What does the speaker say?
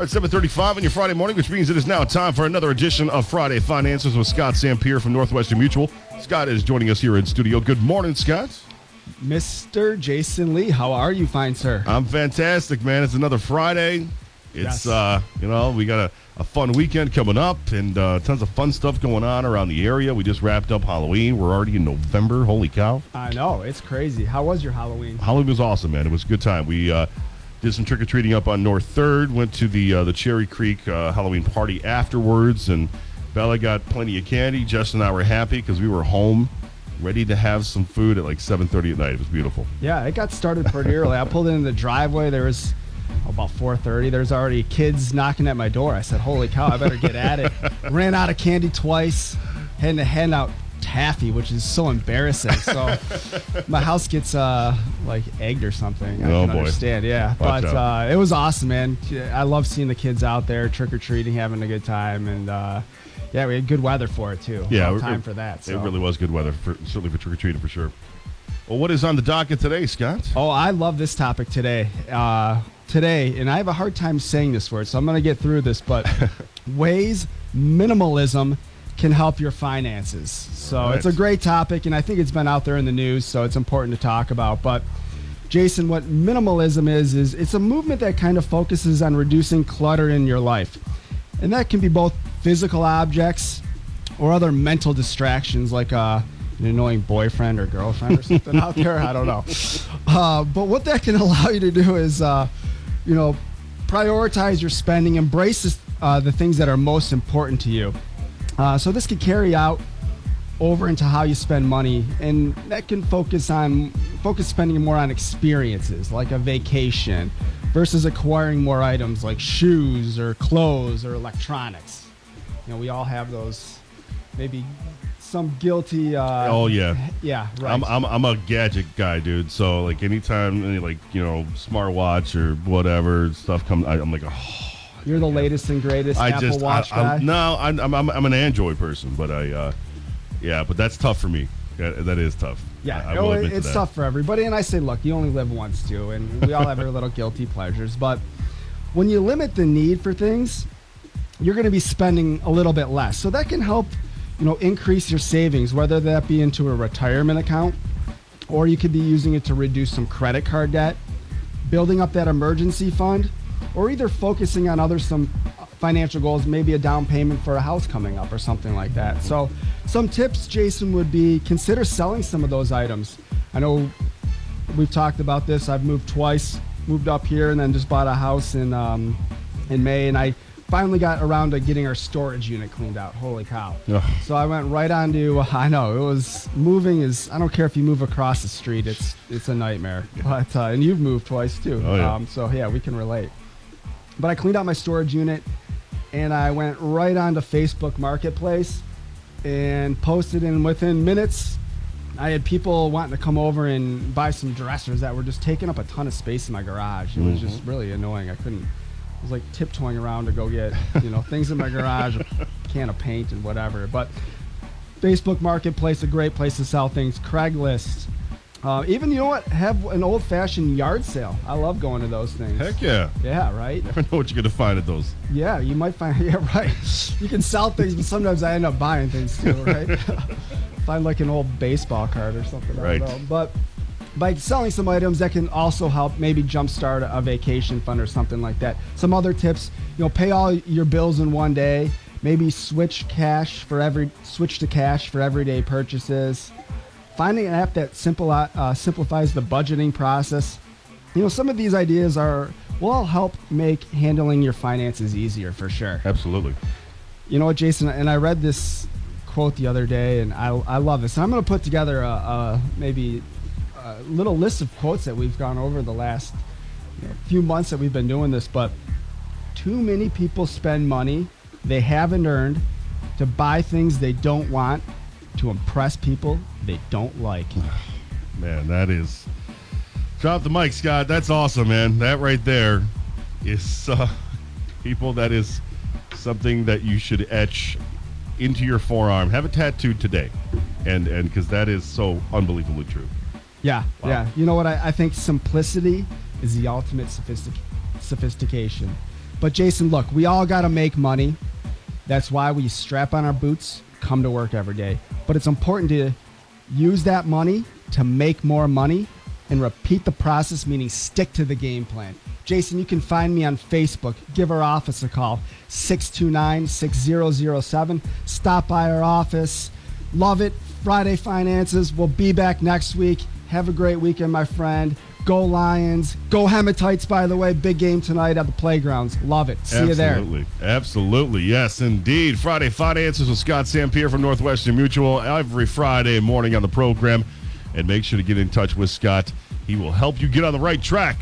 All right, 7:35 on your Friday morning, which means it is now time for another edition of Friday Finances with Scott Sampier from Northwestern Mutual. Scott is joining us here in studio. Good morning, Scott. Mr. Jason Lee, how are you, fine sir? I'm fantastic, man. It's another Friday. It's, yes. You know, we got a fun weekend coming up and tons of fun stuff going on around the area. We just wrapped up Halloween. We're already in November. Holy cow. I know. It's crazy. How was your Halloween? Halloween was awesome, man. It was a good time. We did some trick-or-treating up on North 3rd, went to the Cherry Creek Halloween party afterwards, and Bella got plenty of candy. Jess and I were happy because we were home, ready to have some food at like 7:30 at night. It was beautiful. Yeah, it got started pretty early. I pulled into the driveway. There was about 4:30. There's already kids knocking at my door. I said, holy cow, I better get at it. Ran out of candy twice. Had to hand out taffy, which is so embarrassing. So my house gets like egged or something. I understand. Yeah. Watch but it was awesome, man. I love seeing the kids out there trick-or-treating, having a good time, and yeah, we had good weather for it too. Yeah, time for that. So. It really was good weather, certainly for trick-or-treating for sure. Well, what is on the docket today, Scott? Oh, I love this topic today. And I have a hard time saying this word, so I'm going to get through this, but ways minimalism can help your finances. So It's a great topic, and I think it's been out there in the news, so it's important to talk about. But Jason, what minimalism is it's a movement that kind of focuses on reducing clutter in your life. And that can be both physical objects or other mental distractions like an annoying boyfriend or girlfriend or something out there. I don't know. But what that can allow you to do is, you know, prioritize your spending, embrace the things that are most important to you. So this could carry out over into how you spend money, and that can focus spending more on experiences like a vacation versus acquiring more items like shoes or clothes or electronics. You know, we all have those, maybe some guilty. Oh yeah. Yeah. Right. I'm a gadget guy, dude. So like anytime any like, you know, smartwatch or whatever stuff comes, I'm like, oh. You're the latest and greatest Apple Watch guy. No, I'm an Android person, but but that's tough for me. That is tough. Yeah, it's tough for everybody. And I say, look, you only live once, too, and we all have our little guilty pleasures. But when you limit the need for things, you're going to be spending a little bit less. So that can help, you know, increase your savings, whether that be into a retirement account, or you could be using it to reduce some credit card debt, building up that emergency fund, or either focusing on some financial goals, maybe a down payment for a house coming up or something like that. So some tips, Jason, would be consider selling some of those items. I know we've talked about this. I've moved twice, moved up here and then just bought a house in May, and I finally got around to getting our storage unit cleaned out. Holy cow. Ugh. So I went right on to, I know, it was, moving is, I don't care if you move across the street, it's a nightmare. Yeah. But and you've moved twice too. Oh, yeah. So yeah, we can relate. But I cleaned out my storage unit and I went right on to Facebook Marketplace and posted, and within minutes I had people wanting to come over and buy some dressers that were just taking up a ton of space in my garage. It was just really annoying. I was like tiptoeing around to go get, you know, things in my garage, a can of paint and whatever. But Facebook Marketplace, a great place to sell things. Craigslist. Even, you know what, have an old-fashioned yard sale. I love going to those things. Heck yeah. Yeah, right? Never know what you're going to find at those. Yeah, you might find, yeah, right. You can sell things, but sometimes I end up buying things too, right? Find like an old baseball card or something. Right. I don't know. But by selling some items, that can also help maybe jumpstart a vacation fund or something like that. Some other tips, you know, pay all your bills in one day. Maybe switch to cash for everyday purchases. Finding an app that simplifies the budgeting process. You know, some of these ideas will help make handling your finances easier for sure. Absolutely. You know what, Jason, and I read this quote the other day, and I love this. I'm going to put together maybe a little list of quotes that we've gone over the last few months that we've been doing this, but too many people spend money they haven't earned to buy things they don't want to impress people they don't like. Man, that is... Drop the mic, Scott. That's awesome, man. That right there is... people, that is something that you should etch into your forearm. Have it tattooed today. And because that is so unbelievably true. Yeah, wow. Yeah. You know what? I think simplicity is the ultimate sophistication. But Jason, look, we all got to make money. That's why we strap on our boots, come to work every day. But it's important to use that money to make more money and repeat the process, meaning stick to the game plan. Jason, you can find me on Facebook. Give our office a call, 629-6007. Stop by our office. Love it. Friday Finances. We'll be back next week. Have a great weekend, my friend. Go Lions. Go Hematites, by the way. Big game tonight at the playgrounds. Love it. See you there. Absolutely. Yes, indeed. Friday Finances with Scott Sampier from Northwestern Mutual every Friday morning on the program. And make sure to get in touch with Scott. He will help you get on the right track.